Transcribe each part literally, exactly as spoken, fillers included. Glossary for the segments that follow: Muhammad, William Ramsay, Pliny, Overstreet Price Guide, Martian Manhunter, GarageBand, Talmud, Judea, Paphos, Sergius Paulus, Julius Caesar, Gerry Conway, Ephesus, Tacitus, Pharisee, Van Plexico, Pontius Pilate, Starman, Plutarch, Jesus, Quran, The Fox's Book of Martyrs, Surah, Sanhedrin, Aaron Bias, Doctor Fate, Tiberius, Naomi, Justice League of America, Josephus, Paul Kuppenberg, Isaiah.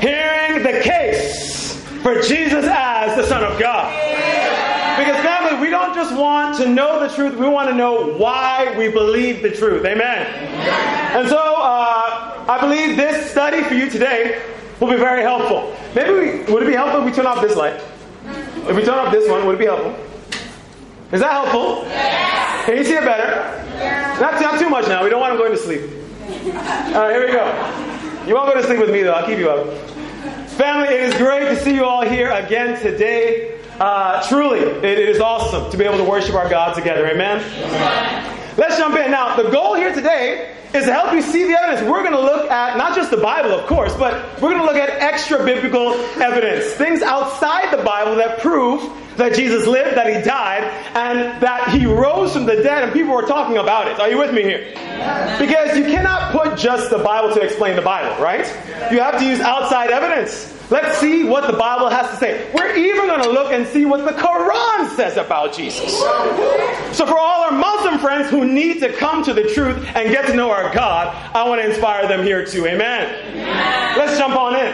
hearing the case for Jesus as the Son of God. Because family, we don't just want to know the truth, we want to know why we believe the truth. Amen. And so uh, I believe this study for you today will be very helpful. Maybe we, would it be helpful if we turn off this light? If we turn off this one, would it be helpful? Is that helpful? Yes. Can you see it better? Yeah. Not, not too much now. We don't want him going to sleep. All right, here we go. You won't go to sleep with me, though. I'll keep you up. Family, it is great to see you all here again today. Uh, truly, it, it is awesome to be able to worship our God together. Amen? Amen. Let's jump in. Now, the goal here today is to help you see the evidence. We're going to look at not just the Bible, of course, but we're going to look at extra biblical evidence, things outside the Bible that prove that Jesus lived, that he died, and that he rose from the dead, and people were talking about it. Are you with me here? Because you cannot put just the Bible to explain the Bible, right? You have to use outside evidence. Let's see what the Bible has to say. We're even going to look and see what the Quran says about Jesus. So for all our Muslim friends who need to come to the truth and get to know our God, I want to inspire them here too. Amen? Amen. Let's jump on in.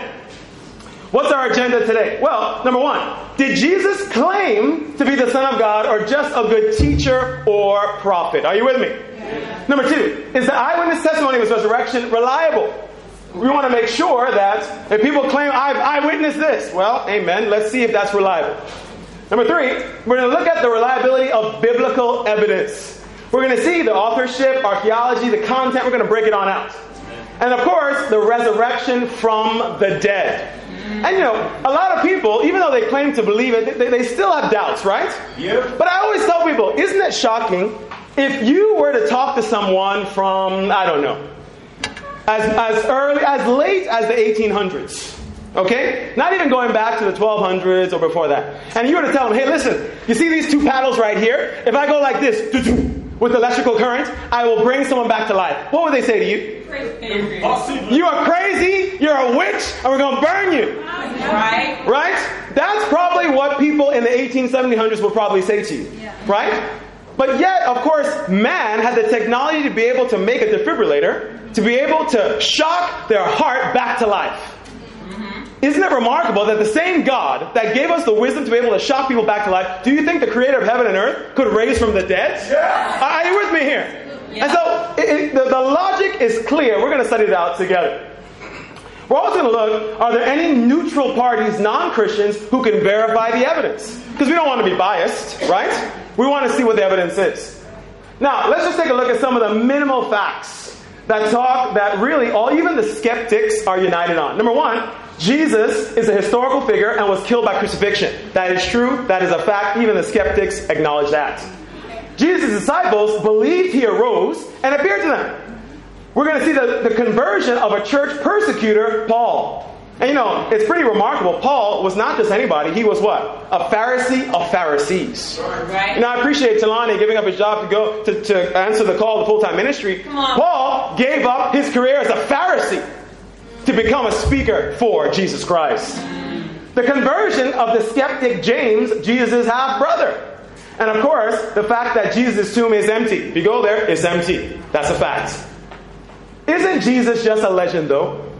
What's our agenda today? Well, number one, did Jesus claim to be the Son of God or just a good teacher or prophet? Are you with me? Yeah. Number two, is the eyewitness testimony of his resurrection reliable? We want to make sure that if people claim, I've, I witnessed this, well, amen, let's see if that's reliable. Number three, we're going to look at the reliability of biblical evidence. We're going to see the authorship, archaeology, the content, we're going to break it on out. And of course, the resurrection from the dead. And you know, a lot of people, even though they claim to believe it, they, they still have doubts, right? Yeah. But I always tell people, isn't it shocking if you were to talk to someone from, I don't know, As, as early, as late as the eighteen hundreds, okay? Not even going back to the twelve hundreds or before that. And you were to tell them, hey, listen, you see these two paddles right here? If I go like this, with electrical current, I will bring someone back to life. What would they say to you? Crazy. You are crazy, you're a witch, and we're going to burn you. Right? Right? That's probably what people in the eighteen hundreds will probably say to you. Yeah. Right? But yet, of course, man had the technology to be able to make a defibrillator, to be able to shock their heart back to life. Mm-hmm. Isn't it remarkable that the same God that gave us the wisdom to be able to shock people back to life, do you think the creator of heaven and earth could raise from the dead? Yeah. Are you with me here? Yeah. And so it, it, the, the logic is clear. We're going to study it out together. We're also going to look, are there any neutral parties, non-Christians, who can verify the evidence? Because we don't want to be biased, right? We want to see what the evidence is. Now, let's just take a look at some of the minimal facts that talk that really all, even the skeptics are united on. Number one, Jesus is a historical figure and was killed by crucifixion. That is true. That is a fact. Even the skeptics acknowledge that. Jesus' disciples believed he arose and appeared to them. We're going to see the, the conversion of a church persecutor, Paul. And you know, it's pretty remarkable. Paul was not just anybody. He was what? A Pharisee of Pharisees. Right. And I appreciate Talani giving up his job to go to, to answer the call of the full-time ministry. Paul gave up his career as a Pharisee to become a speaker for Jesus Christ. The conversion of the skeptic James, Jesus' half-brother. And of course, the fact that Jesus' tomb is empty. If you go there, it's empty. That's a fact. Isn't Jesus just a legend, though?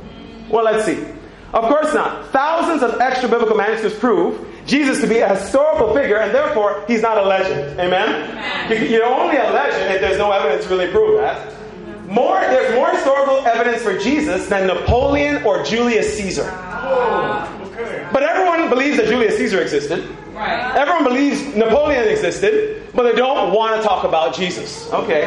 Well, let's see. Of course not. Thousands of extra biblical manuscripts prove Jesus to be a historical figure, and therefore, he's not a legend. Amen? Amen. You're only a legend if there's no evidence to really prove that. More, there's more historical evidence for Jesus than Napoleon or Julius Caesar. Oh, okay. But everyone believes that Julius Caesar existed. Right. Everyone believes Napoleon existed, but they don't want to talk about Jesus. Okay.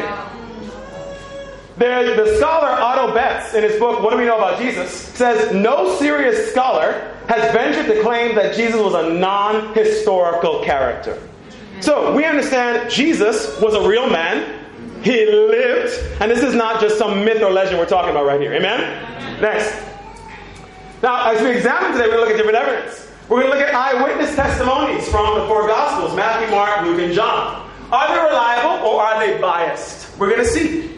The, the scholar Otto Betz, in his book, What Do We Know About Jesus?, says no serious scholar has ventured to claim that Jesus was a non-historical character. So we understand Jesus was a real man. He lived. And this is not just some myth or legend we're talking about right here. Amen? Amen. Next. Now, as we examine today, we're going to look at different evidence. We're going to look at eyewitness testimonies from the four Gospels, Matthew, Mark, Luke, and John. Are they reliable or are they biased? We're going to see.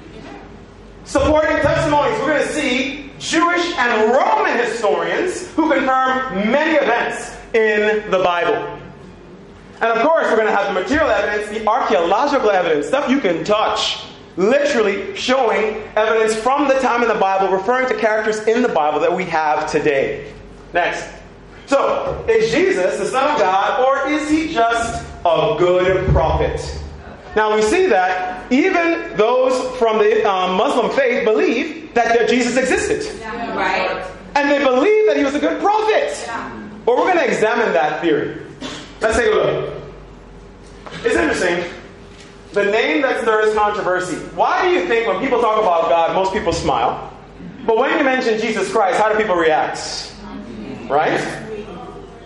Supporting testimonies, we're going to see Jewish and Roman historians who confirm many events in the Bible. And of course, we're going to have the material evidence, the archaeological evidence, stuff you can touch. literally showing evidence from the time in the Bible, referring to characters in the Bible that we have today. Next. So, is Jesus the Son of God, or is he just a good prophet? Now we see that even those from the um, Muslim faith believe that their Jesus existed. Yeah. Right. And they believe that he was a good prophet. Yeah. But we're going to examine that theory. Let's take a look. It's interesting. The name that stirs controversy. Why do you think when people talk about God, most people smile? But when you mention Jesus Christ, how do people react? Right?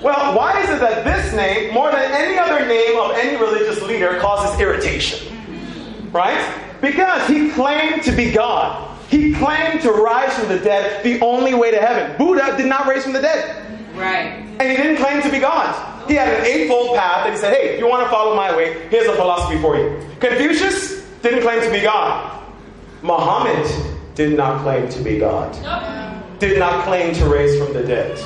Well, why is it that this name, more than any other name of any religious leader, causes irritation? Right? Because he claimed to be God. He claimed to rise from the dead, the only way to heaven. Buddha did not rise from the dead. Right. And he didn't claim to be God. He had an eightfold path, and he said, hey, if you want to follow my way, here's a philosophy for you. Confucius didn't claim to be God. Muhammad did not claim to be God. Nope. Did not claim to raise from the dead.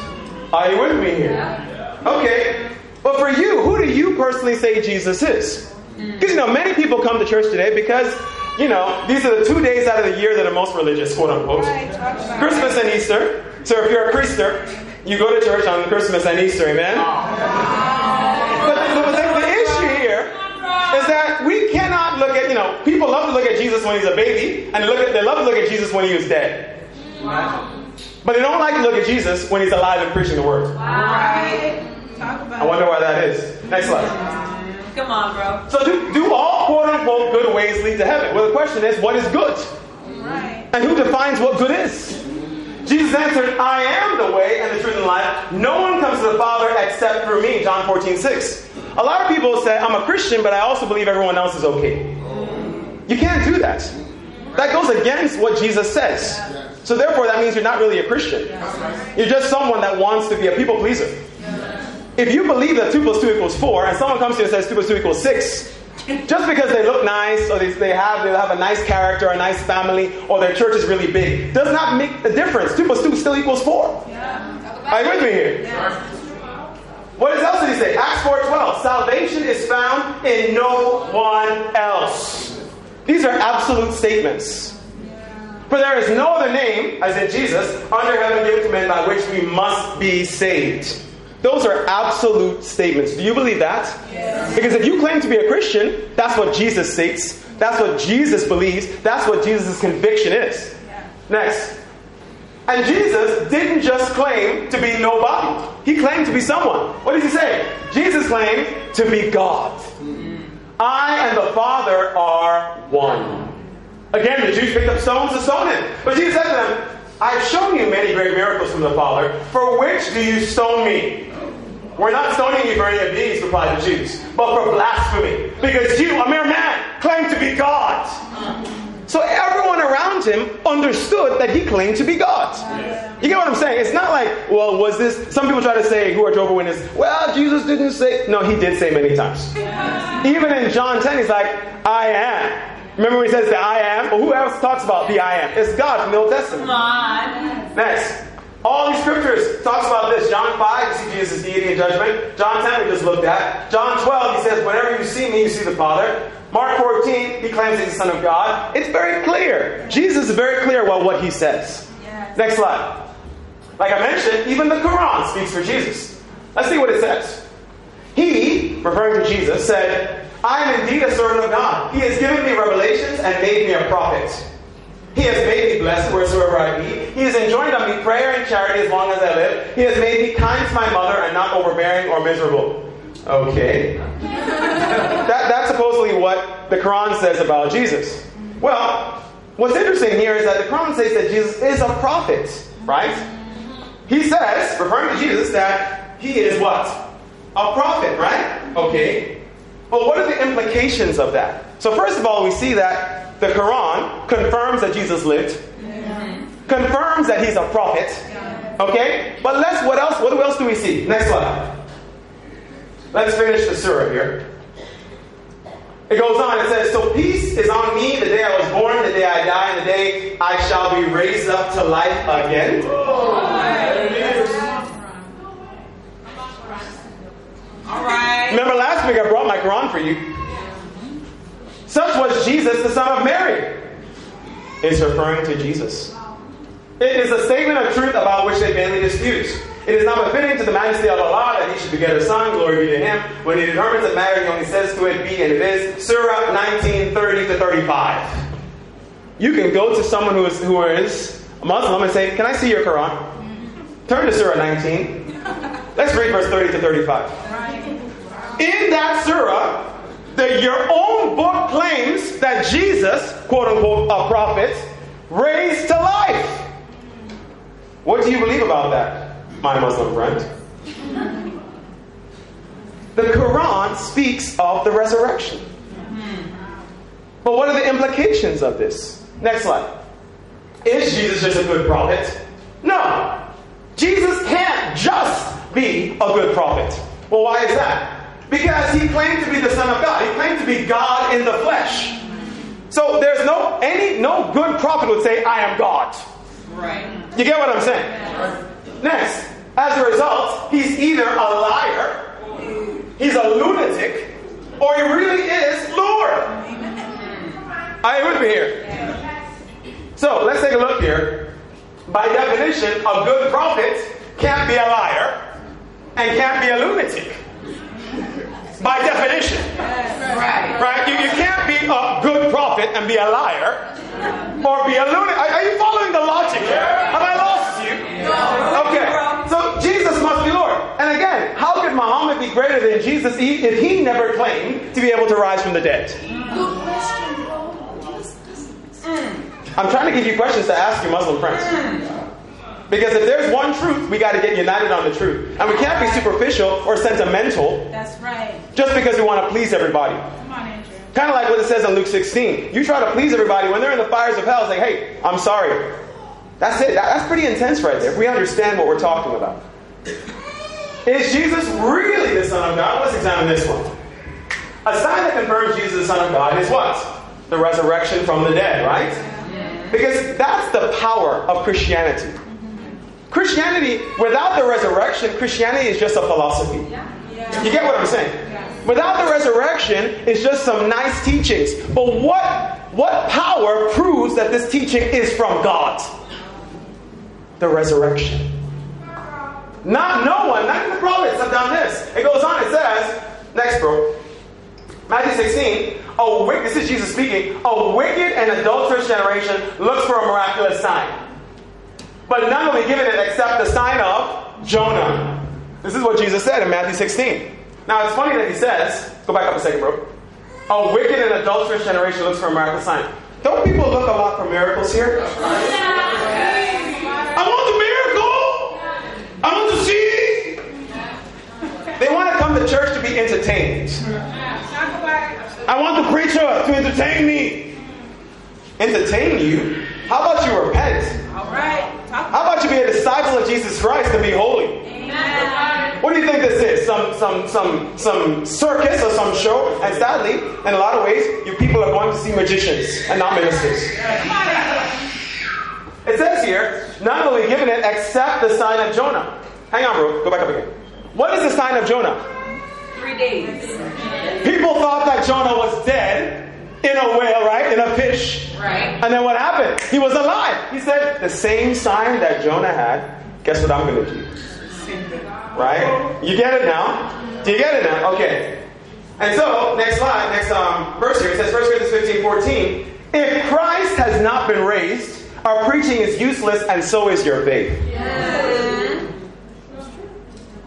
Are you with me here? Yeah. Okay. But for you, who do you personally say Jesus is? Because, you know, many people come to church today because, you know, these are the two days out of the year that are most religious, quote unquote. Right. Christmas and Easter. So if you're a Christer, you go to church on Christmas and Easter, amen? But the, the, the issue here is that we cannot look at, you know, people love to look at Jesus when he's a baby, and they, look at, they love to look at Jesus when he was dead. Wow. But they don't like to look at Jesus when he's alive and preaching the word. Wow. Right. Talk about I wonder why that is. Next slide. Come on, bro. So do, do all quote-unquote good ways lead to heaven? Well, the question is, what is good? Right. And who defines what good is? Jesus answered, I am the way and the truth and life. No one comes to the Father except through me. John fourteen six. A lot of people say, I'm a Christian, but I also believe everyone else is okay. You can't do that. That goes against what Jesus says. So therefore, that means you're not really a Christian. You're just someone that wants to be a people pleaser. If you believe that two plus two equals four, and someone comes to you and says two plus two equals six, just because they look nice, or they, they have they have a nice character, a nice family, or their church is really big, does not make a difference. Two plus two still equals four. Yeah. Are you with me here? Yeah. What else did he say? Acts four twelve. Salvation is found in no one else. These are absolute statements. Yeah. For there is no other name, as in Jesus, under heaven given to men by which we must be saved. Those are absolute statements. Do you believe that? Yes. Because if you claim to be a Christian, that's what Jesus states. That's what Jesus believes. That's what Jesus' conviction is. Yeah. Next. And Jesus didn't just claim to be nobody. He claimed to be someone. What does he say? Jesus claimed to be God. Mm-hmm. I and the Father are one. Again, the Jews picked up stones to stone him. But Jesus said to them, I've shown you many great miracles from the Father. For which do you stone me? We're not stoning you for any of these, replied the Jews, but for blasphemy. Because you, a mere man, claim to be God. So everyone around him understood that he claimed to be God. You get what I'm saying? It's not like, well, was this... Some people try to say, who are Jehovah's Witnesses, well, Jesus didn't say... No, he did say many times. Even in John ten, he's like, I am. Remember when he says the I am? Or who else talks about the I am? It's God from the Old Testament. Come on. Next. All these scriptures talks about this. John five, you see Jesus' deity and judgment. John ten, we just looked at. John twelve, he says, whenever you see me, you see the Father. Mark fourteen, he claims he's the Son of God. It's very clear. Jesus is very clear about what he says. Yes. Next slide. Like I mentioned, even the Quran speaks for Jesus. Let's see what it says. He, referring to Jesus, said, I am indeed a servant of God. He has given me revelations and made me a prophet. He has made me blessed wheresoever I be. He has enjoined on me prayer and charity as long as I live. He has made me kind to my mother and not overbearing or miserable. Okay. that, that's supposedly what the Quran says about Jesus. Well, what's interesting here is that the Quran says that Jesus is a prophet, right? He says, referring to Jesus, that he is what? A prophet, right? Okay. Well, what are the implications of that? So first of all, we see that the Quran confirms that Jesus lived. Yeah. Confirms that he's a prophet. Yeah. Okay? But let's, what else, what else do we see? Next slide. Let's finish the surah here. It goes on, it says, so peace is on me the day I was born, the day I die, and the day I shall be raised up to life again. All right. Remember last week I brought my Quran for you. Such was Jesus, the son of Mary, is referring to Jesus. It is a statement of truth about which they mainly dispute. It is not befitting to the majesty of Allah that he should beget a son, glory be to him. When he determines a matter, he only says to it, be, and it is. Surah nineteen, thirty to thirty-five. You can go to someone who is, who is a Muslim and say, can I see your Quran? Turn to Surah nineteen. Let's read verse thirty to thirty-five. In that surah, that your own book claims that Jesus, quote unquote, a prophet, raised to life. What do you believe about that, my Muslim friend? The Quran speaks of the resurrection. But what are the implications of this? Next slide. Is Jesus just a good prophet? No. Jesus can't just be a good prophet. Well, why is that? Because he claimed to be the Son of God. He claimed to be God in the flesh. So there's no any no good prophet would say, I am God. Right. You get what I'm saying? Yes. Next, as a result, he's either a liar, he's a lunatic, or he really is Lord. Are you with me here? So let's take a look here. By definition, a good prophet can't be a liar and can't be a lunatic. By definition. Yes. Right. Right? You, you can't be a good prophet and be a liar or be a lunatic. Are, are you following the logic here? Have I lost you? No. Okay. So Jesus must be Lord. And again, how could Muhammad be greater than Jesus if he never claimed to be able to rise from the dead? Good question. I'm trying to give you questions to ask your Muslim friends. Because if there's one truth, we got to get united on the truth. And we can't be superficial or sentimental. That's right. Just because we want to please everybody. Come on, Andrew. Kind of like what it says in Luke sixteen. You try to please everybody when they're in the fires of hell. It's like, hey, I'm sorry. That's it. That's pretty intense right there. If we understand what we're talking about. Is Jesus really the Son of God? Let's examine this one. A sign that confirms Jesus the Son of God is what? The resurrection from the dead, right? Yeah. Because that's the power of Christianity. Christianity, without the resurrection, Christianity is just a philosophy. Yeah. Yeah. You get what I'm saying? Yeah. Without the resurrection, it's just some nice teachings. But what, what power proves that this teaching is from God? The resurrection. Not no one, not even the prophets have done this. It goes on, it says, next bro, Matthew sixteen, a wicked, this is Jesus speaking, a wicked and adulterous generation looks for a miraculous sign. But none will be given it except the sign of Jonah. This is what Jesus said in Matthew sixteen. Now, it's funny that he says, go back up a second, bro. A wicked and adulterous generation looks for a miraculous sign. Don't people look a lot for miracles here? I want the miracle. I want to see. They want to come to church to be entertained. I want the preacher to entertain me. Entertain you? How about you repent? All right. How about you be a disciple of Jesus Christ and be holy? Amen. What do you think this is? Some some some some circus or some show? And sadly, in a lot of ways, you people are going to see magicians and not ministers. It says here, none will be given it except the sign of Jonah. Hang on, bro. Go back up again. What is the sign of Jonah? Three days. People thought that Jonah was dead. In a whale, right? In a fish. Right. And then what happened? He was alive. He said, the same sign that Jonah had, guess what I'm going to do? Right? You get it now? Do you get it now? Okay. And so, next slide, next um, verse here. It says, First Corinthians fifteen fourteen, if Christ has not been raised, our preaching is useless and so is your faith. Yes.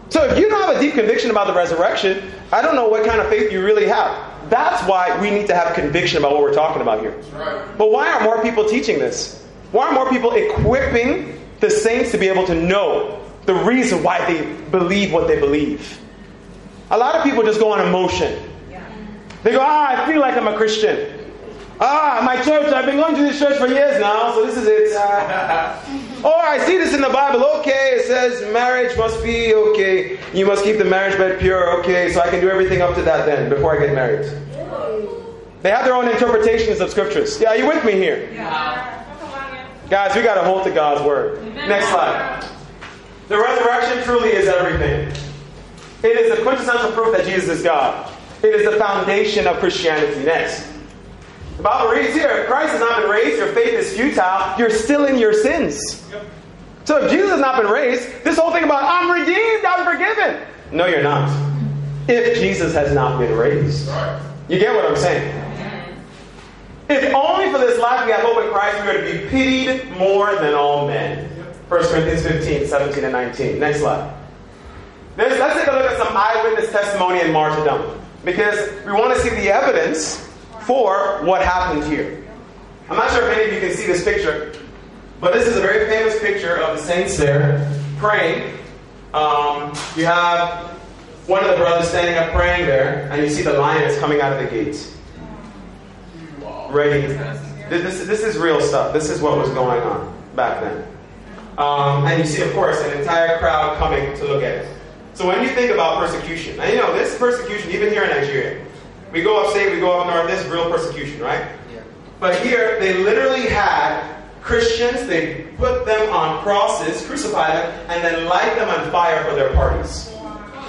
So if you don't have a deep conviction about the resurrection, I don't know what kind of faith you really have. That's why we need to have conviction about what we're talking about here. Right. But why are more people teaching this? Why are more people equipping the saints to be able to know the reason why they believe what they believe? A lot of people just go on emotion. Yeah. They go, ah, I feel like I'm a Christian. Ah, my church, I've been going to this church for years now, so this is it. Or I see this in the Bible. Okay, it says marriage must be okay. You must keep the marriage bed pure. Okay, so I can do everything up to that then, before I get married. They have their own interpretations of scriptures. Yeah, are you with me here? Yeah. Guys, we got to hold to God's word. Next slide. The resurrection truly is everything. It is the quintessential proof that Jesus is God. It is the foundation of Christianity. Next. The Bible reads here, if Christ has not been raised, your faith is futile. You're still in your sins. Yep. So if Jesus has not been raised, this whole thing about, I'm redeemed, I'm forgiven. No, you're not. If Jesus has not been raised. You get what I'm saying? If only for this life we have hope in Christ, we are to be pitied more than all men. First Corinthians fifteen, seventeen and nineteen. Next slide. This, let's take a look at some eyewitness testimony and martyrdom, because we want to see the evidence for what happened here. I'm not sure if any of you can see this picture, but this is a very famous picture of the saints there praying. Um, you have one of the brothers standing up praying there, and you see the lion is coming out of the gate. Ready. This, this, this is real stuff. This is what was going on back then. Um, and you see, of course, an entire crowd coming to look at it. So when you think about persecution, and you know, this persecution, even here in Nigeria, we go up state, we go up north, this is real persecution, right? Yeah. But here, they literally had Christians, they put them on crosses, crucified them, and then light them on fire for their parties. Wow.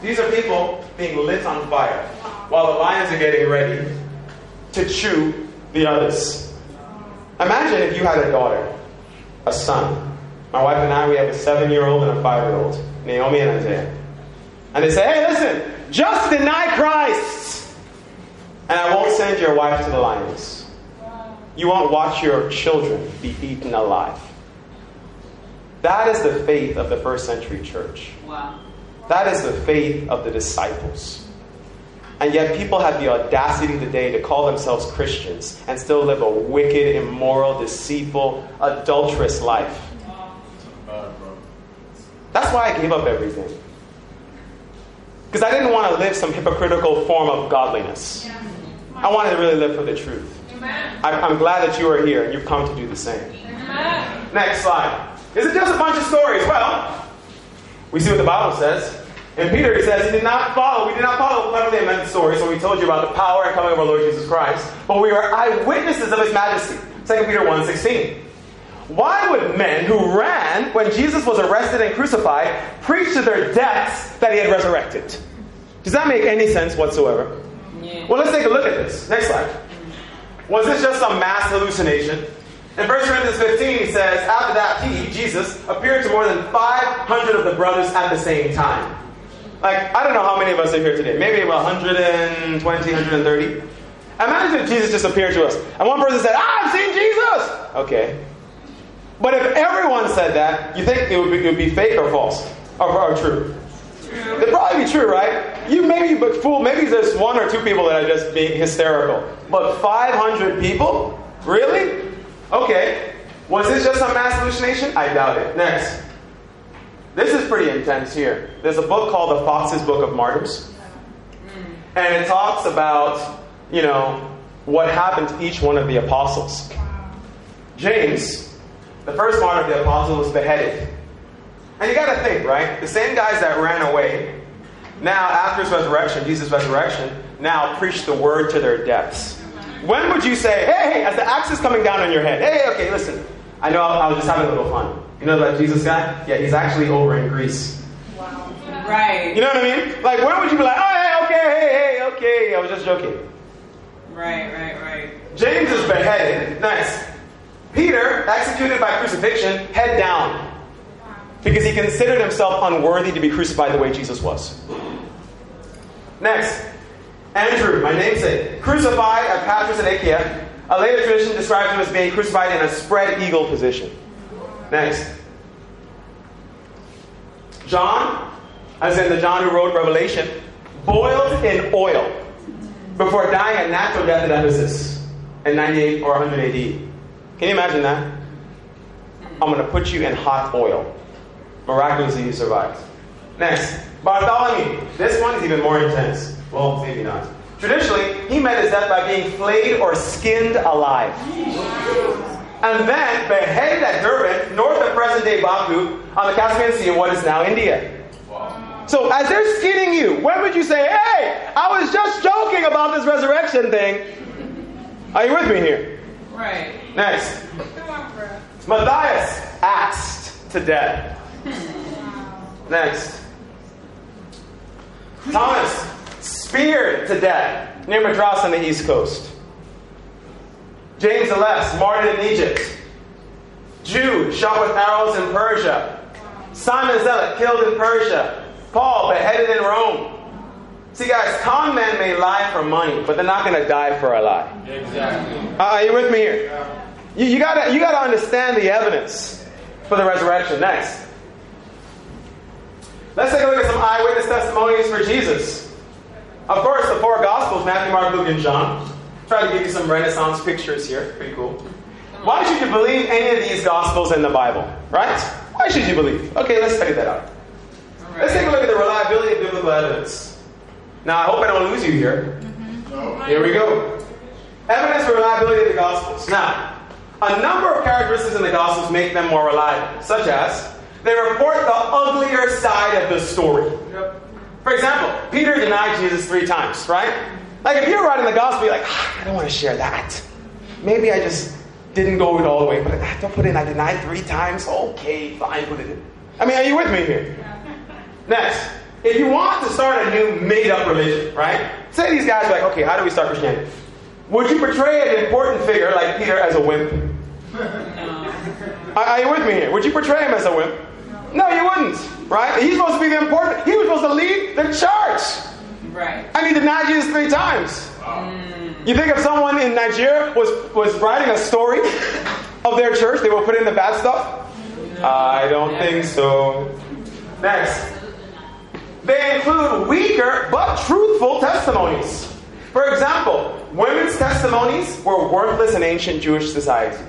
These are people being lit on fire while the lions are getting ready to chew the others. Imagine if you had a daughter, a son. My wife and I, we have a seven-year-old and a five-year-old, Naomi and Isaiah. And they say, hey, listen, just deny Christ, and I won't send your wife to the lions. You won't watch your children be eaten alive. That is the faith of the first century church. Wow. That is the faith of the disciples. And yet people have the audacity today to call themselves Christians and still live a wicked, immoral, deceitful, adulterous life. That's why I gave up everything. Because I didn't want to live some hypocritical form of godliness. I wanted to really live for the truth. I'm glad that you are here and you've come to do the same. Next slide. Is it just a bunch of stories? Well, we see what the Bible says. And Peter, he says, he did not follow, we did not follow the cleverly invented stories when we told you about the power and coming of our Lord Jesus Christ, but we are eyewitnesses of his majesty. Second Peter one sixteen. Why would men who ran when Jesus was arrested and crucified preach to their deaths that he had resurrected? Does that make any sense whatsoever? Yeah. Well, let's take a look at this. Next slide. Was this just some mass hallucination? In First Corinthians fifteen, he says, after that, he, Jesus, appeared to more than five hundred of the brothers at the same time. Like, I don't know how many of us are here today. Maybe about one hundred twenty, one hundred thirty. Imagine if Jesus just appeared to us. And one person said, ah, I've seen Jesus! Okay. But if everyone said that, you think it would be, it would be fake or false? Or, or true? True. It'd probably be true, right? You maybe but fool. Maybe there's one or two people that are just being hysterical. But five hundred people? Really? Okay. Was this just a mass hallucination? I doubt it. Next. This is pretty intense here. There's a book called The Fox's Book of Martyrs. And it talks about, you know, what happened to each one of the apostles. James, the first martyr of the apostles, was beheaded. And you got to think, right? The same guys that ran away, now after his resurrection, Jesus' resurrection, now preach the word to their deaths. When would you say, hey, hey, as the axe is coming down on your head, hey, okay, listen, I know I was just having a little fun. You know that Jesus guy? Yeah, he's actually over in Greece. Wow. Right. You know what I mean? Like, when would you be like, oh, hey, okay, hey, hey, okay, I was just joking. Right, right, right. James is beheaded. Nice. Peter, executed by crucifixion, head down. Because he considered himself unworthy to be crucified the way Jesus was. Next. Andrew, my namesake, crucified at Patras and Achaia. A later tradition describes him as being crucified in a spread eagle position. Next. John, as in the John who wrote Revelation, boiled in oil before dying a natural death at Ephesus in ninety-eight or one hundred A D. Can you imagine that? I'm going to put you in hot oil. Miraculously, he survived. Next. Bartholomew. This one is even more intense. Well, maybe not. Traditionally, he met his death by being flayed or skinned alive. And then beheaded at Durban, north of present-day Baku, on the Caspian Sea in what is now India. Wow. So as they're skinning you, when would you say, hey, I was just joking about this resurrection thing? Are you with me here? Right. Next. Come on, bro. Matthias, axed to death. Wow. Next. Thomas, speared to death near Madras on the East Coast. James the Less, martyred in Egypt. Jude, shot with arrows in Persia. Simon Zealot, killed in Persia. Paul, beheaded in Rome. See, guys, con men may lie for money, but they're not going to die for a lie. Exactly. Uh, are you with me here? Yeah. You, you gotta, you gotta understand the evidence for the resurrection. Next, let's take a look at some eyewitness testimonies for Jesus. Of course, the four Gospels: Matthew, Mark, Luke, and John. Try to give you some Renaissance pictures here. Pretty cool. Why should you believe any of these Gospels in the Bible? Right? Why should you believe? Okay, let's study that out. Right. Let's take a look at the reliability of biblical evidence. Now, I hope I don't lose you here. Mm-hmm. No. Here we go. Evidence for reliability of the Gospels. Now, a number of characteristics in the Gospels make them more reliable, such as they report the uglier side of the story. Yep. For example, Peter denied Jesus three times, right? Like, if you're writing the Gospel, you're like, ah, I don't want to share that. Maybe I just didn't go it all the way, but I don't put in, I denied three times. Okay, fine, put it in. I mean, are you with me here? Yeah. Next. If you want to start a new made-up religion, right? Say these guys are like, okay, how do we start Christianity? Would you portray an important figure like Peter as a wimp? No. Are, are you with me here? Would you portray him as a wimp? No, no, you wouldn't, right? He's supposed to be the important, he was supposed to lead the church. Right. And he denied Jesus three times. Wow. Mm. You think if someone in Nigeria was, was writing a story of their church, they would put in the bad stuff? No, I don't never. think so. Next. They include weaker but truthful testimonies. For example, women's testimonies were worthless in ancient Jewish society.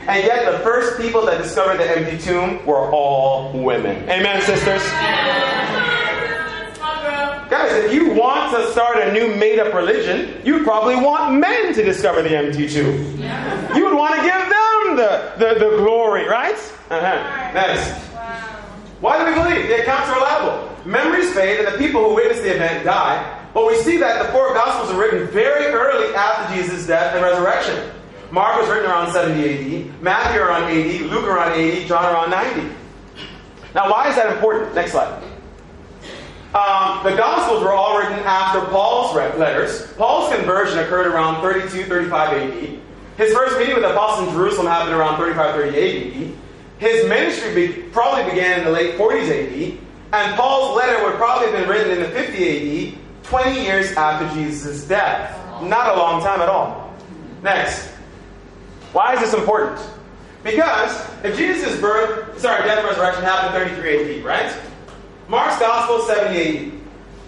And yet the first people that discovered the empty tomb were all women. Amen, sisters? Guys, if you want to start a new made-up religion, you'd probably want men to discover the empty tomb. Yeah. You would want to give them the, the, the glory, right? Uh-huh. Next. Why do we believe the accounts are reliable? Memories fade and the people who witnessed the event die, but we see that the four Gospels are written very early after Jesus' death and resurrection. Mark was written around seventy A D, Matthew around eighty, Luke around eighty, John around ninety. Now, why is that important? Next slide. Um, the Gospels were all written after Paul's letters. Paul's conversion occurred around thirty-two thirty-five A D. His first meeting with the apostles in Jerusalem happened around thirty-five thirty-eight A D. His ministry be- probably began in the late forties A D, and Paul's letter would probably have been written in the fifty A D, twenty years after Jesus' death. Not a long time at all. Next. Why is this important? Because if Jesus' birth, sorry, death and resurrection happened in thirty-three A D, right? Mark's Gospel, seventy A D.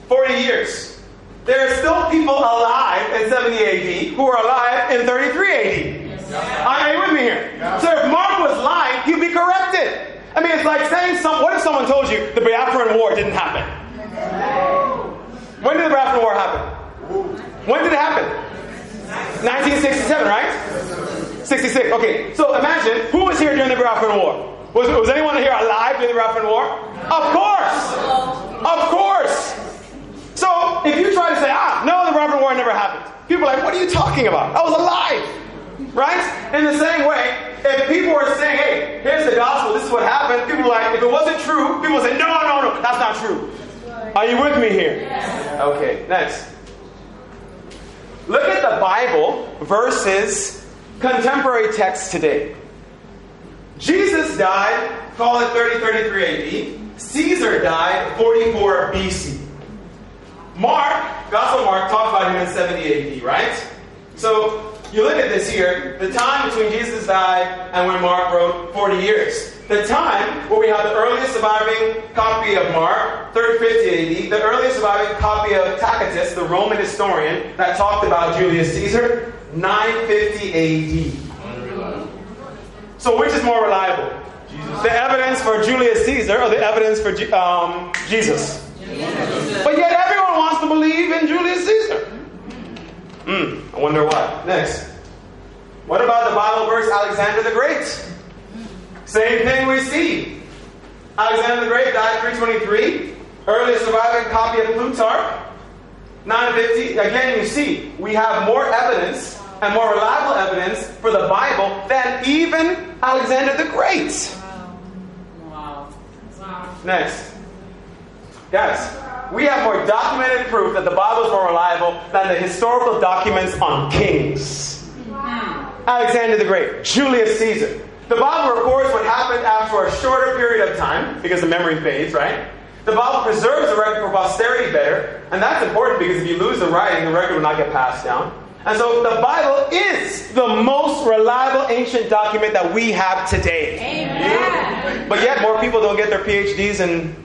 forty years. There are still people alive in seventy A D who are alive in thirty-three A D. Yeah. Are you with me here? Yeah. So if Mark was lying, he'd be corrected. I mean, it's like saying, some, what if someone told you the Biafran War didn't happen? When did the Biafran War happen? When did it happen? nineteen sixty-seven, right? sixty-six, okay. So imagine, who was here during the Biafran War? Was, was anyone here alive during the Biafran War? Of course! Of course! So if you try to say, ah, no, the Biafran War never happened. People are like, what are you talking about? I was alive! Right? In the same way, if people were saying, hey, here's the gospel, this is what happened, people were like, if it wasn't true, people would say, no, no, no, that's not true. Are you with me here? Yes. Okay, next. Look at the Bible versus contemporary texts today. Jesus died, call it thirty thirty-three A D. Caesar died, forty-four B C. Mark, Gospel Mark, talked about him in seventy A D, right? So, you look at this here, the time between Jesus died and when Mark wrote, forty years. The time where we have the earliest surviving copy of Mark, thirty fifty A D, the earliest surviving copy of Tacitus, the Roman historian that talked about Julius Caesar, nine fifty A D. So which is more reliable? Jesus. The evidence for Julius Caesar or the evidence for um, Jesus? Jesus? But yet everyone wants to believe in Julius Caesar. Mm, I wonder why. Next. What about the Bible verse Alexander the Great? Same thing we see. Alexander the Great died three twenty-three. Earliest surviving copy of Plutarch. nine fifty. Again, you see, we have more evidence and more reliable evidence for the Bible than even Alexander the Great. Wow. Wow. Next. Guys. We have more documented proof that the Bible is more reliable than the historical documents on kings. Wow. Alexander the Great, Julius Caesar. The Bible records what happened after a shorter period of time, because the memory fades, right? The Bible preserves the record for posterity better, and that's important because if you lose the writing, the record will not get passed down. And so the Bible is the most reliable ancient document that we have today. Amen. But yet more people don't get their P H Ds in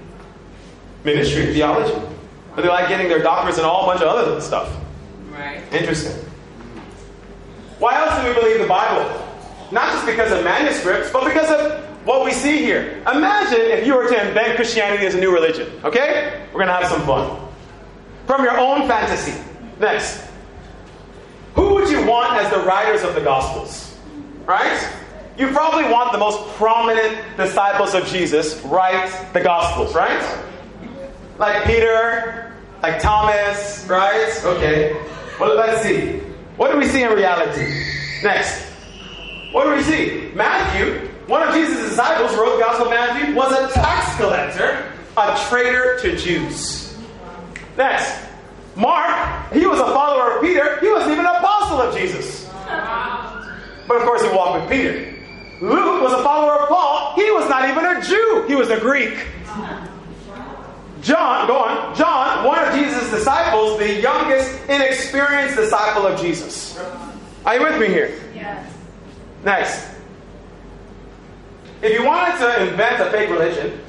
ministry, theology. But they like getting their doctorates and a whole bunch of other stuff. Right. Interesting. Why else do we believe the Bible? Not just because of manuscripts, but because of what we see here. Imagine if you were to invent Christianity as a new religion. Okay? We're going to have some fun. From your own fantasy. Next. Who would you want as the writers of the Gospels? Right? You probably want the most prominent disciples of Jesus write the Gospels, right? Like Peter, like Thomas, right? Okay. Well, let's see. What do we see in reality? Next. What do we see? Matthew, one of Jesus' disciples who wrote the Gospel of Matthew, was a tax collector, a traitor to Jews. Next. Mark, he was a follower of Peter. He wasn't even an apostle of Jesus. But of course he walked with Peter. Luke was a follower of Paul. He was not even a Jew. He was a Greek. John, go on. John, one of Jesus' disciples, the youngest, inexperienced disciple of Jesus. Are you with me here? Yes. Next. If you wanted to invent a fake religion,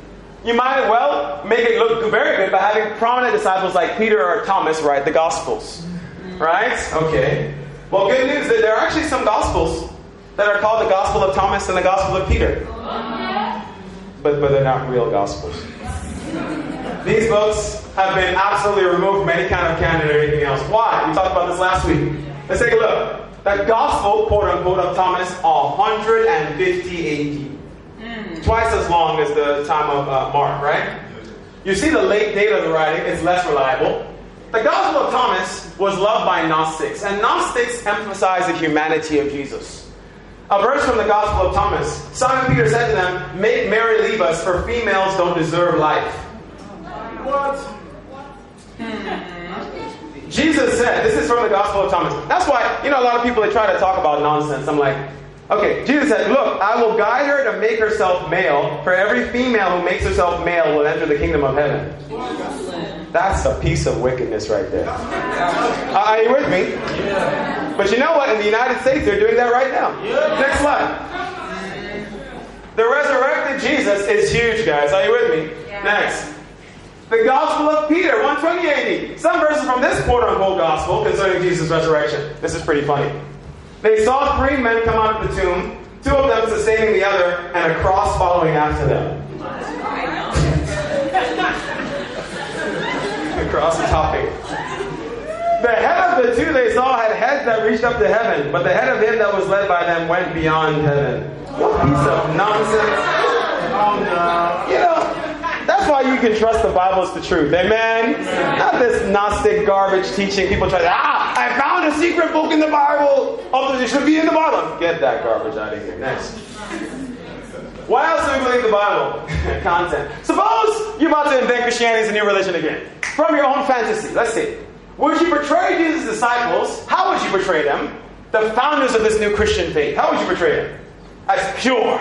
you might as well make it look very good by having prominent disciples like Peter or Thomas write the Gospels. Right? Okay. Well, good news that there are actually some Gospels that are called the Gospel of Thomas and the Gospel of Peter. But, but they're not real Gospels. These books have been absolutely removed from any kind of canon or anything else. Why? We talked about this last week. Let's take a look. The Gospel, quote unquote, of Thomas, one hundred fifty A D. Twice as long as the time of uh, Mark, right? You see the late date of the writing is less reliable. The Gospel of Thomas was loved by Gnostics, and Gnostics emphasized the humanity of Jesus. A verse from the Gospel of Thomas, Simon Peter said to them, "Make Mary leave us, for females don't deserve life." What? Jesus said, this is from the Gospel of Thomas. That's why, you know, a lot of people, they try to talk about nonsense. I'm like, okay, Jesus said, look, I will guide her to make herself male, for every female who makes herself male will enter the kingdom of heaven. That's a piece of wickedness right there. Are you with me? But you know what? In the United States, they're doing that right now. Next slide. The resurrected Jesus is huge, guys. Are you with me? Next. The Gospel of Peter, one twenty A D. Some verses from this quote-unquote Gospel concerning Jesus' resurrection. This is pretty funny. They saw three men come out of the tomb, two of them sustaining the other, and a cross following after them. The cross topping. The head of the two they saw had heads that reached up to heaven, but the head of him that was led by them went beyond heaven. What piece of nonsense. Oh, no. You know, that's why you can trust the Bible is the truth. Amen? Amen. Not this Gnostic garbage teaching. People try to, ah, I found a secret book in the Bible. Oh, it should be in the Bible. Get that garbage out of here. Next. Why else do we believe the Bible? Content. Suppose you're about to invent Christianity as a new religion again. From your own fantasy. Let's see. Would you portray Jesus' disciples? How would you portray them? The founders of this new Christian faith. How would you portray them? As pure,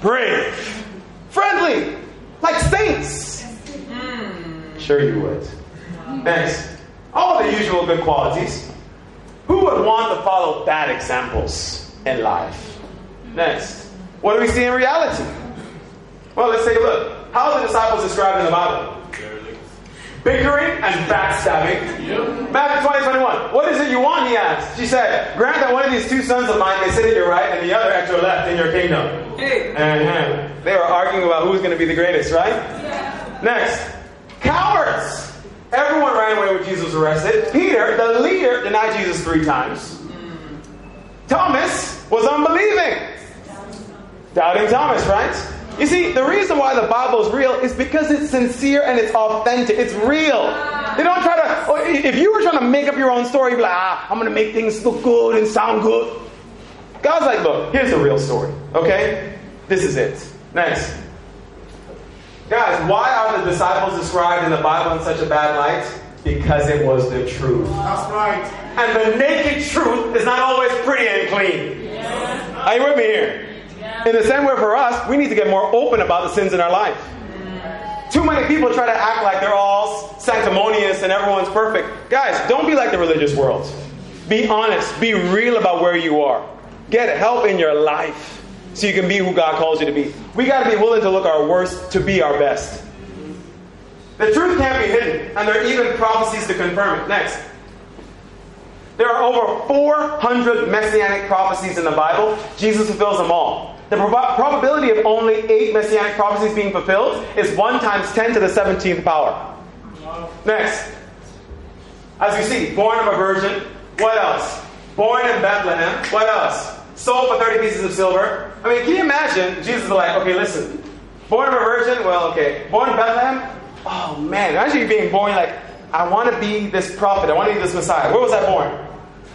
brave, friendly, like saints. Mm. Sure you would. Next. All the usual good qualities. Who would want to follow bad examples in life? Next. What do we see in reality? Well, let's take a look. How are the disciples described in the Bible? Bickering and backstabbing. Yep. Back in twenty twenty-one. What is it you want, he asked. She said, grant that one of these two sons of mine may sit at your right and the other at your left in your kingdom. Hey. And they were arguing about who's going to be the greatest, right? Yeah. Next. Cowards. Everyone ran away when Jesus was arrested. Peter, the leader, denied Jesus three times. Mm. Thomas was unbelieving. Doubting Thomas, right? You see, the reason why the Bible is real is because it's sincere and it's authentic. It's real. They don't try to... If you were trying to make up your own story, you'd be like, ah, I'm going to make things look good and sound good. God's like, look, here's the real story. Okay? This is it. Next. Guys, why are the disciples described in the Bible in such a bad light? Because it was the truth. That's right. And the naked truth is not always pretty and clean. Are you with me here? In the same way for us, we need to get more open about the sins in our life. Too many people try to act like they're all sanctimonious and everyone's perfect. Guys, don't be like the religious world. Be honest. Be real about where you are. Get help in your life so you can be who God calls you to be. We got to be willing to look our worst to be our best. The truth can't be hidden, and there are even prophecies to confirm it. Next. There are over four hundred messianic prophecies in the Bible. Jesus fulfills them all. The prob- probability of only eight messianic prophecies being fulfilled is one times ten to the seventeenth power. Next. As you see, born of a virgin. What else? Born in Bethlehem. What else? Sold for thirty pieces of silver. I mean, can you imagine? Jesus is like, okay, listen. Born of a virgin? Well, okay. Born in Bethlehem? Oh, man. Imagine you being born like, I want to be this prophet. I want to be this Messiah. Where was I born?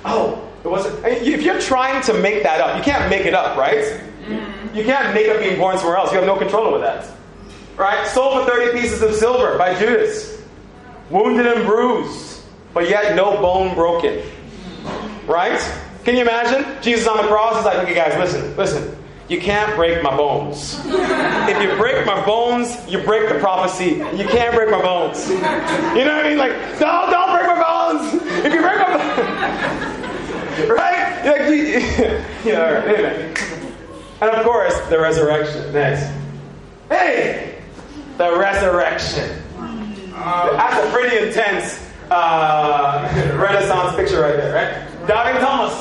Oh, it wasn't. If you're trying to make that up, you can't make it up, right? Mm-hmm. You can't make up being born somewhere else. You have no control over that. Right? Sold for thirty pieces of silver by Judas. Wounded and bruised, but yet no bone broken. Right? Can you imagine? Jesus on the cross is like, okay, guys, listen, listen. You can't break my bones. If you break my bones, you break the prophecy. You can't break my bones. You know what I mean? Like, no, don't break my bones. If you break my bones. Right? Like, you, you know, right, anyway. And of course, the resurrection. Next. Hey! The resurrection. That's a pretty intense uh, Renaissance picture right there, right? Doubting Thomas.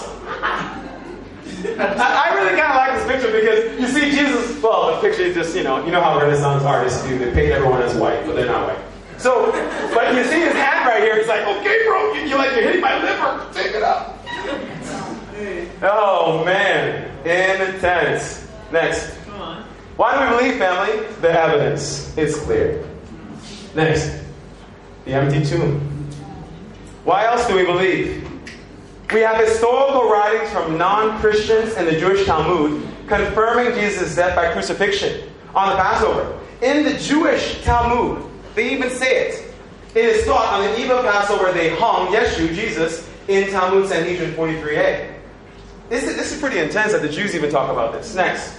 I really kind of like this picture because you see Jesus, well, the picture is just, you know, you know how Renaissance artists do. They paint everyone as white, but they're not white. So, but you see his hand right here. It's like, okay, bro, you're like, you're hitting my liver. Take it up. Oh, man. Intense. Next. Why do we believe, family? The evidence is clear. Next. The empty tomb. Why else do we believe? We have historical writings from non-Christians and the Jewish Talmud confirming Jesus' death by crucifixion on the Passover. In the Jewish Talmud, they even say it. It is thought on the eve of Passover they hung Yeshu, Jesus, in Talmud Sanhedrin forty-three a. This is, this is pretty intense that the Jews even talk about this. Next.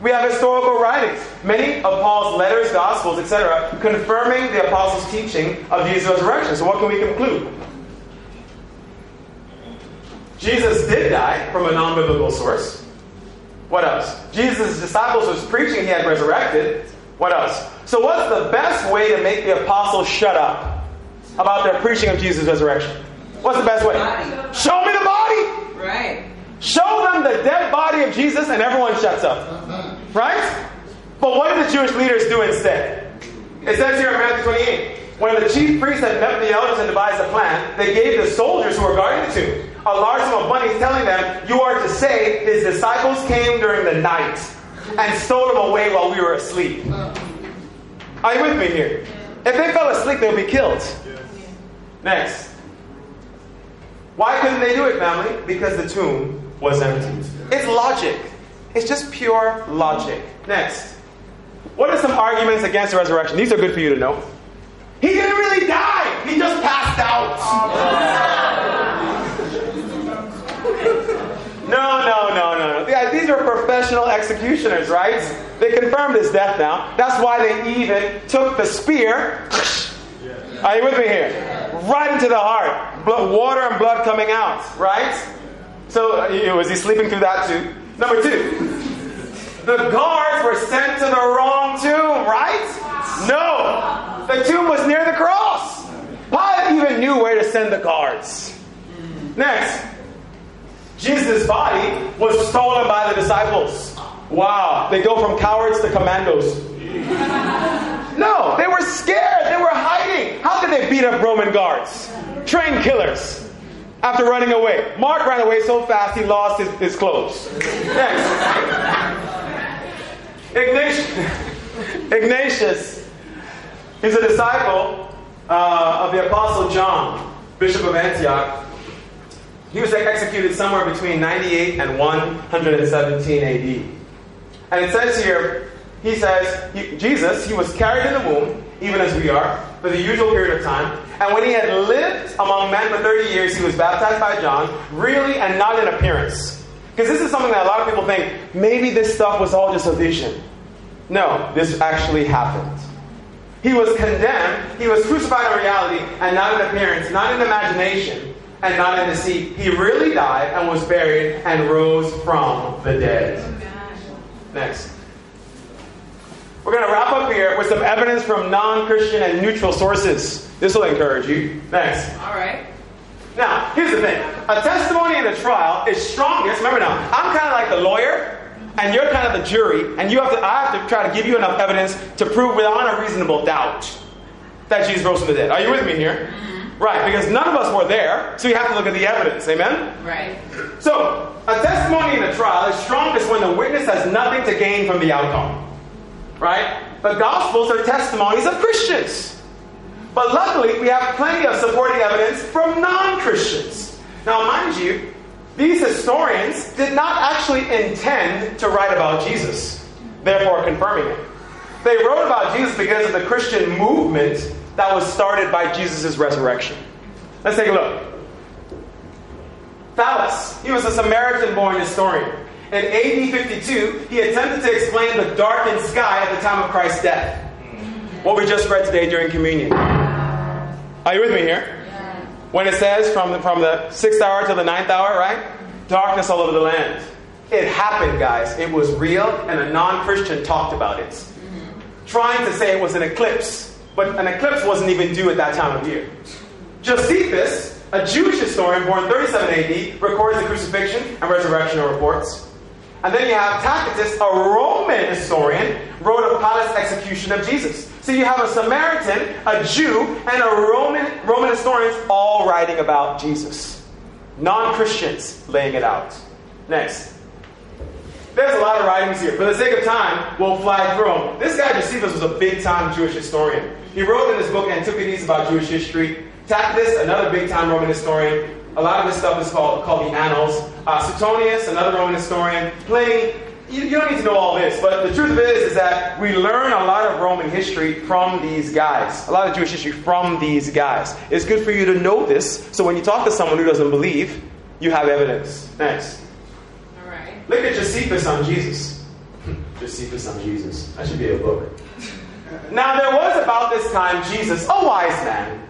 We have historical writings. Many of Paul's letters, Gospels, et cetera, confirming the Apostles' teaching of Jesus' resurrection. So what can we conclude? Jesus did die from a non-biblical source. What else? Jesus' disciples was preaching he had resurrected. What else? So what's the best way to make the apostles shut up about their preaching of Jesus' resurrection? What's the best way? Body. Show me the body! Right. Show them the dead body of Jesus and everyone shuts up. Mm-hmm. Right? But what did the Jewish leaders do instead? It says here in Matthew twenty-eight, when the chief priests had met the elders and devised a plan, they gave the soldiers who were guarding the tomb a large sum of money, telling them, you are to say his disciples came during the night and stole him away while we were asleep. Are you with me here? If they fell asleep, they would be killed. Next. Why couldn't they do it, family? Because the tomb was empty. It's logic. It's just pure logic. Next. What are some arguments against the resurrection? These are good for you to know. He didn't really die. He just passed out. No, no, no, no, no. Yeah, these are professional executioners, right? They confirmed his death now. That's why they even took the spear. Yeah. Are you with me here? Yeah. Right into the heart. Blood, water and blood coming out, right? So, uh, was he sleeping through that too? Number two. The guards were sent to the wrong tomb, right? No. The tomb was near the cross. Pilate even knew where to send the guards. Next. Jesus' body was stolen by the disciples. Wow. They go from cowards to commandos. No, they were scared. They were hiding. How could they beat up Roman guards? Train killers. After running away. Mark ran away so fast he lost his, his clothes. Next. Ignatius. Ignatius. He's a disciple uh, of the Apostle John, Bishop of Antioch. He was executed somewhere between ninety-eight and one seventeen A D. And it says here, he says, he, Jesus, he was carried in the womb, even as we are, for the usual period of time. And when he had lived among men for thirty years, he was baptized by John, really and not in appearance. Because this is something that a lot of people think, maybe this stuff was all just a vision. No, this actually happened. He was condemned, he was crucified in reality, and not in appearance, not in imagination, and not in deceit. He really died and was buried and rose from the dead. Next. We're going to wrap up here with some evidence from non-Christian and neutral sources. This will encourage you. Next. All right. Now, here's the thing. A testimony in a trial is strongest. Remember now, I'm kind of like the lawyer, and you're kind of the jury, and you have to. I have to try to give you enough evidence to prove without a reasonable doubt that Jesus rose from the dead. Are you with me here? Mm-hmm. Right, because none of us were there, so you have to look at the evidence. Amen? Right. So, a testimony in a trial is strongest when the witness has nothing to gain from the outcome. Right? The Gospels are testimonies of Christians. But luckily, we have plenty of supporting evidence from non-Christians. Now, mind you, these historians did not actually intend to write about Jesus, therefore confirming it. They wrote about Jesus because of the Christian movement that was started by Jesus' resurrection. Let's take a look. Thallus, he was a Samaritan-born historian. In A D fifty-two, he attempted to explain the darkened sky at the time of Christ's death. What we just read today during communion. Are you with me here? Yeah. When it says from the, from the sixth hour to the ninth hour, right? Darkness all over the land. It happened, guys. It was real, and a non-Christian talked about it. Mm-hmm. Trying to say it was an eclipse, but an eclipse wasn't even due at that time of year. Josephus, a Jewish historian born thirty-seven A D, records the crucifixion and resurrection reports. And then you have Tacitus, a Roman historian, wrote of Pilate's execution of Jesus. So you have a Samaritan, a Jew, and a Roman Roman historians all writing about Jesus. Non-Christians laying it out. Next. There's a lot of writings here. For the sake of time, we'll fly through them. This guy Josephus was a big-time Jewish historian. He wrote in his book Antiquities about Jewish history. Tacitus, another big-time Roman historian. A lot of this stuff is called, called the Annals. Uh, Suetonius, another Roman historian. Pliny. You, you don't need to know all this, but the truth is, is that we learn a lot of Roman history from these guys. A lot of Jewish history from these guys. It's good for you to know this, so when you talk to someone who doesn't believe, you have evidence. Next. All right. Look at Josephus on Jesus. Josephus on Jesus. That should be a book. Now, there was about this time Jesus, a wise man.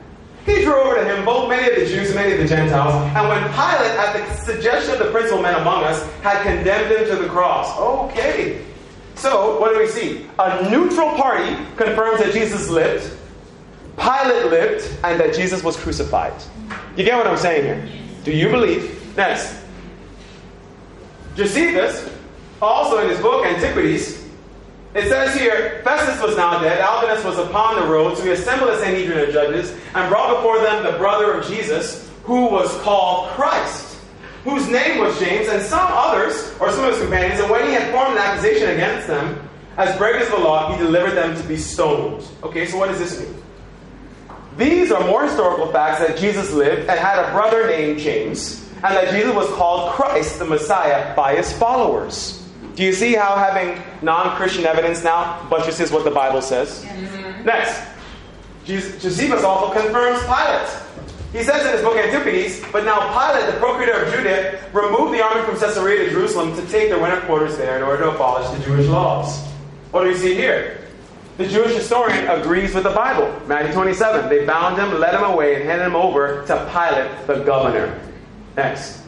He drew over to him both many of the Jews and many of the Gentiles. And when Pilate, at the suggestion of the principal men among us, had condemned him to the cross. Okay. So, what do we see? A neutral party confirms that Jesus lived, Pilate lived, and that Jesus was crucified. You get what I'm saying here? Do you believe? Next. Josephus, also in his book Antiquities, it says here, Festus was now dead, Albinus was upon the road, so he assembled a Sanhedrin of judges, and brought before them the brother of Jesus, who was called Christ, whose name was James, and some others, or some of his companions, and when he had formed an accusation against them, as breakers of the law, he delivered them to be stoned. Okay, so what does this mean? These are more historical facts that Jesus lived and had a brother named James, and that Jesus was called Christ, the Messiah, by his followers. Do you see how having non-Christian evidence now buttresses what the Bible says? Yes. Next. Josephus also confirms Pilate. He says in his book Antiquities, but now Pilate, the procurator of Judea, removed the army from Caesarea to Jerusalem to take their winter quarters there in order to abolish the Jewish laws. What do we see here? The Jewish historian agrees with the Bible. Matthew twenty-seven, they bound him, led him away, and handed him over to Pilate, the governor. Next.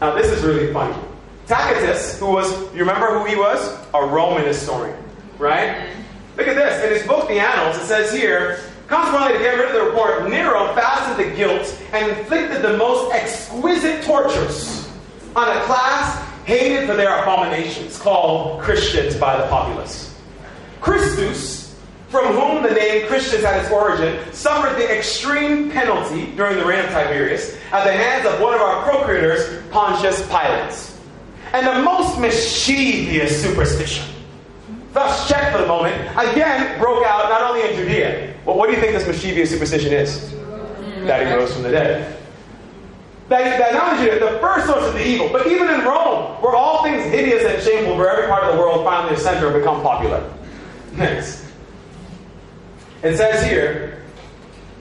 Now this is really funny. Tacitus, who was, you remember who he was? A Roman historian, right? Look at this. In his book, The Annals, it says here, consequently, to get rid of the report, Nero fastened the guilt and inflicted the most exquisite tortures on a class hated for their abominations, called Christians by the populace. Christus, from whom the name Christians had its origin, suffered the extreme penalty during the reign of Tiberius at the hands of one of our procurators, Pontius Pilate. And the most mischievous superstition, thus checked for the moment, again broke out not only in Judea. But what do you think this mischievous superstition is? That he rose from the dead. That, that not in Judea, the first source of the evil, but even in Rome, where all things hideous and shameful for every part of the world finally ascend or become popular. Next. It says here,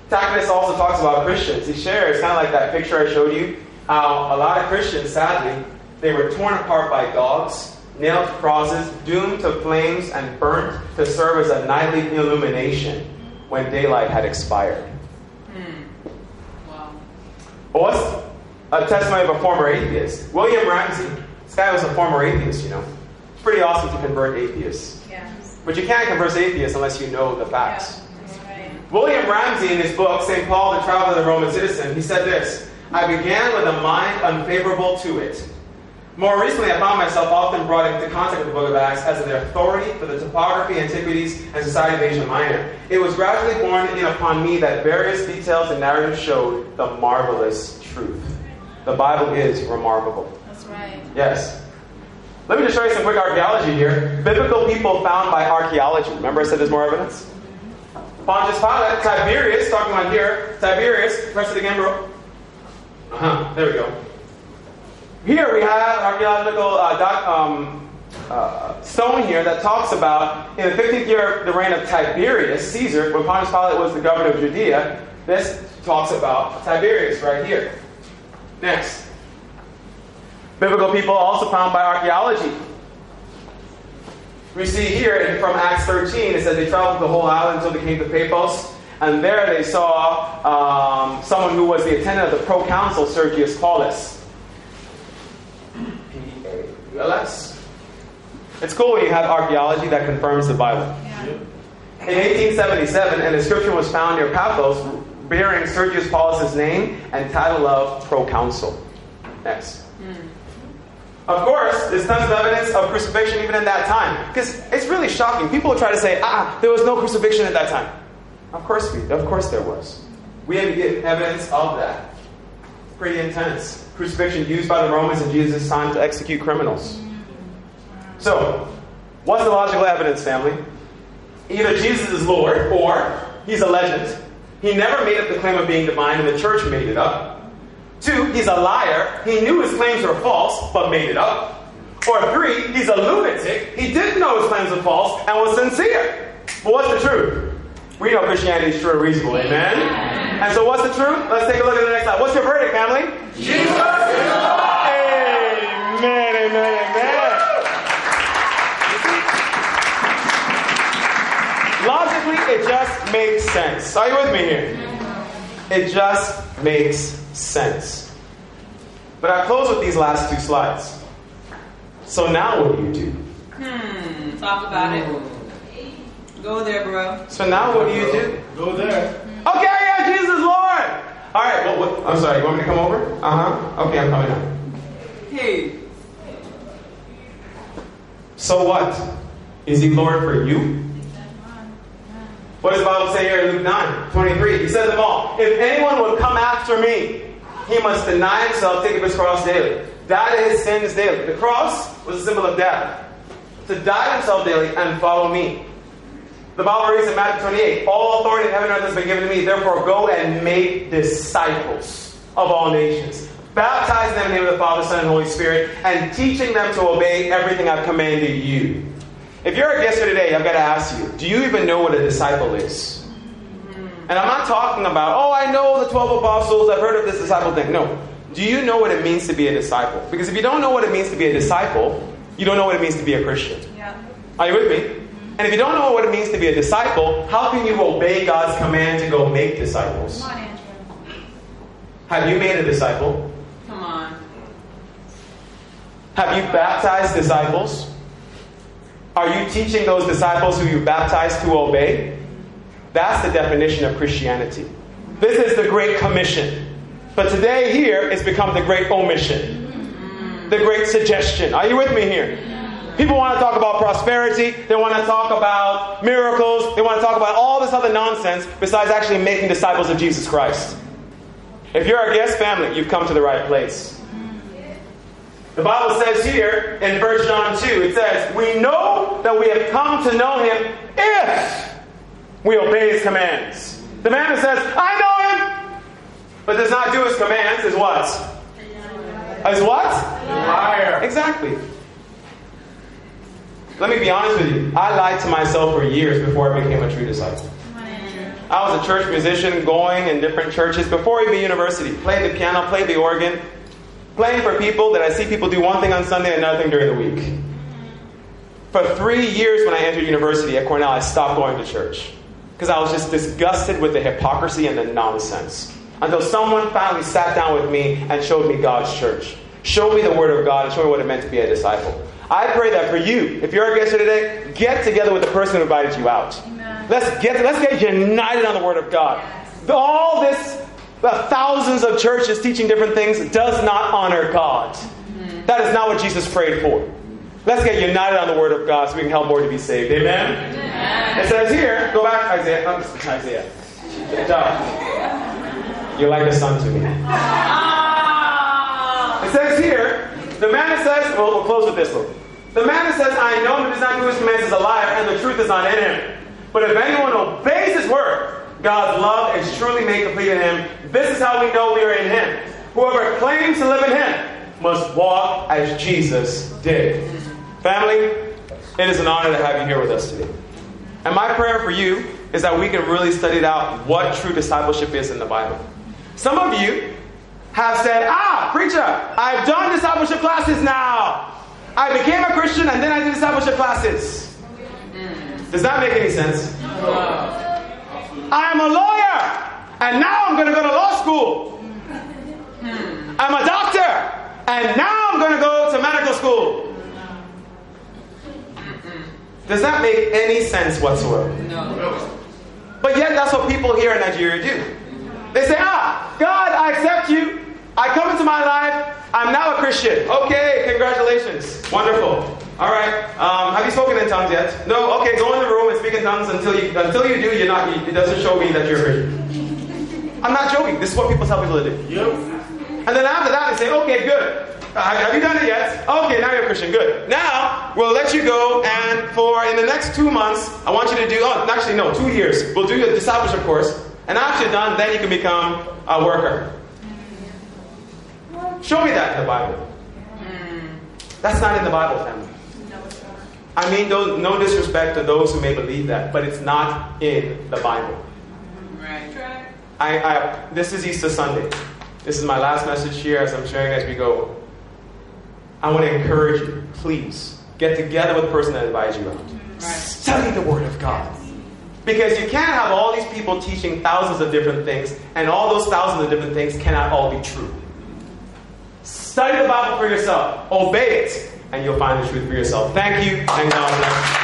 Tacitus also talks about Christians. He shares kind of like that picture I showed you, how a lot of Christians, sadly, They were torn apart by dogs, nailed to crosses, doomed to flames, and burnt to serve as a nightly illumination when daylight had expired. Mm. Wow. What's a testimony of a former atheist? William Ramsay. This guy was a former atheist, you know. It's pretty awesome to convert atheists. Yeah. But you can't convert atheists unless you know the facts. Yeah, right. William Ramsay, in his book, Saint Paul, the Traveler and the Roman Citizen, he said this: I began with a mind unfavorable to it. More recently, I found myself often brought into contact with the Book of Acts as an authority for the topography, antiquities, and society of Asia Minor. It was gradually borne in upon me that various details and narratives showed the marvelous truth. The Bible is remarkable. That's right. Yes. Let me just show you some quick archaeology here. Biblical people found by archaeology. Remember I said there's more evidence? Pontius Pilate, Tiberius, talking about here. Tiberius, press it again, bro. Uh-huh, there we go. Here we have archaeological uh, doc, um, uh, stone here that talks about in the fifteenth year of the reign of Tiberius, Caesar, when Pontius Pilate was the governor of Judea. This talks about Tiberius right here. Next. Biblical people also found by archaeology. We see here from Acts thirteen, it says they traveled the whole island until they came to Paphos. And there they saw um, someone who was the attendant of the proconsul, Sergius Paulus. P A U L S. It's cool when you have archaeology that confirms the Bible. Yeah. In eighteen seventy-seven, an inscription was found near Paphos bearing Sergius Paulus' name and title of proconsul. Next. Mm. Of course, there's tons of evidence of crucifixion even in that time. Because it's really shocking. People try to say, ah, there was no crucifixion at that time. Of course, we, of course there was. We had to get evidence of that. It's pretty intense. Crucifixion used by the Romans in Jesus' time to execute criminals. So, what's the logical evidence, family? Either Jesus is Lord or he's a legend. He never made up the claim of being divine and the church made it up. Two, he's a liar. He knew his claims were false but made it up. Or three, he's a lunatic. He didn't know his claims were false and was sincere. But what's the truth? We know Christianity is true and reasonable, amen? Yeah. And so what's the truth? Let's take a look at the next slide. What's your verdict, family? Jesus is alive! Amen, amen, amen. Logically, it just makes sense. Are you with me here? It just makes sense. But I close with these last two slides. So now what do you do? Hmm, talk about it. Go there, bro. So now what do you do? Go there. Okay, yeah, Jesus is Lord. All right, well, what, I'm sorry, you want me to come over? Uh-huh. Okay, I'm coming up. Hey. So what? Is he Lord for you? What does the Bible say here in Luke nine twenty-three? He says them all. If anyone would come after me, he must deny himself, take up his cross daily. Die to his sins daily. The cross was a symbol of death. To die to himself daily and follow me. The Bible reads in Matthew twenty-eight, all authority in heaven and earth has been given to me, therefore go and make disciples of all nations, baptizing them in the name of the Father, Son, and Holy Spirit, and teaching them to obey everything I've commanded you. If you're a guest here today, I've got to ask you, do you even know what a disciple is? And I'm not talking about, oh, I know the twelve apostles, I've heard of this disciple thing. No. Do you know what it means to be a disciple? Because if you don't know what it means to be a disciple, you don't know what it means to be a Christian. Yeah. Are you with me? And if you don't know what it means to be a disciple, how can you obey God's command to go make disciples? Come on, Andrew. Have you made a disciple? Come on. Have you baptized disciples? Are you teaching those disciples who you baptized to obey? That's the definition of Christianity. This is the Great Commission. But today here, it's become the Great Omission. The Great Suggestion. Are you with me here? People want to talk about prosperity. They want to talk about miracles. They want to talk about all this other nonsense besides actually making disciples of Jesus Christ. If you're a guest family, you've come to the right place. The Bible says here in First John two, it says, we know that we have come to know him if we obey his commands. The man who says, I know him, but does not do his commands is what? Is what? Liar. Exactly. Let me be honest with you. I lied to myself for years before I became a true disciple. I was a church musician going in different churches before even university. Played the piano, played the organ. playing for people that I see people do one thing on Sunday and another thing during the week. For three years when I entered university at Cornell, I stopped going to church because I was just disgusted with the hypocrisy and the nonsense. Until someone finally sat down with me and showed me God's church. Showed me the Word of God and showed me what it meant to be a disciple. I pray that for you, if you're a guest here today, get together with the person who invited you out. Amen. Let's get let's get united on the Word of God. Yes. All this, the thousands of churches teaching different things, does not honor God. Mm-hmm. That is not what Jesus prayed for. Let's get united on the Word of God so we can help more to be saved. Amen? Amen. It says here, go back to Isaiah. Oh, Isaiah. Duh. You're like a son to me. It says here, the man that says, well, we'll close with this one. The man that says, I know him, does not do his commands, is a liar, and the truth is not in him. But if anyone obeys his word, God's love is truly made complete in him. This is how we know we are in him. Whoever claims to live in him must walk as Jesus did. Family, it is an honor to have you here with us today. And my prayer for you is that we can really study it out what true discipleship is in the Bible. Some of you have said, ah, preacher, I've done discipleship classes now. I became a Christian and then I did discipleship classes. Does that make any sense? I'm a lawyer and now I'm going to go to law school. I'm a doctor and now I'm going to go to medical school. Does that make any sense whatsoever? No. But yet that's what people here in Nigeria do. They say, ah, God, I accept you. I come into my life. I'm now a Christian. Okay, congratulations. Wonderful. All right. Um, have you spoken in tongues yet? No? Okay, go in the room and speak in tongues until you until you do, you're not. It doesn't show me that you're a Christian. I'm not joking. This is what people tell people to do. Yep. And then after that, they say, okay, good. Uh, have you done it yet? Okay, now you're a Christian. Good. Now, we'll let you go, and for in the next two months, I want you to do, oh, actually, no, two years. We'll do your discipleship course, and after you're done, then you can become a worker. Show me that in the Bible. That's not in the Bible, family. I mean, no, no disrespect to those who may believe that, but it's not in the Bible. Right. I, I, this is Easter Sunday. This is my last message here as I'm sharing as we go. I want to encourage you, please, get together with the person that advised you out. Right. Study the Word of God. Because you can't have all these people teaching thousands of different things, and all those thousands of different things cannot all be true. Study the Bible for yourself. Obey it, and you'll find the truth for yourself. Thank you, and God bless you.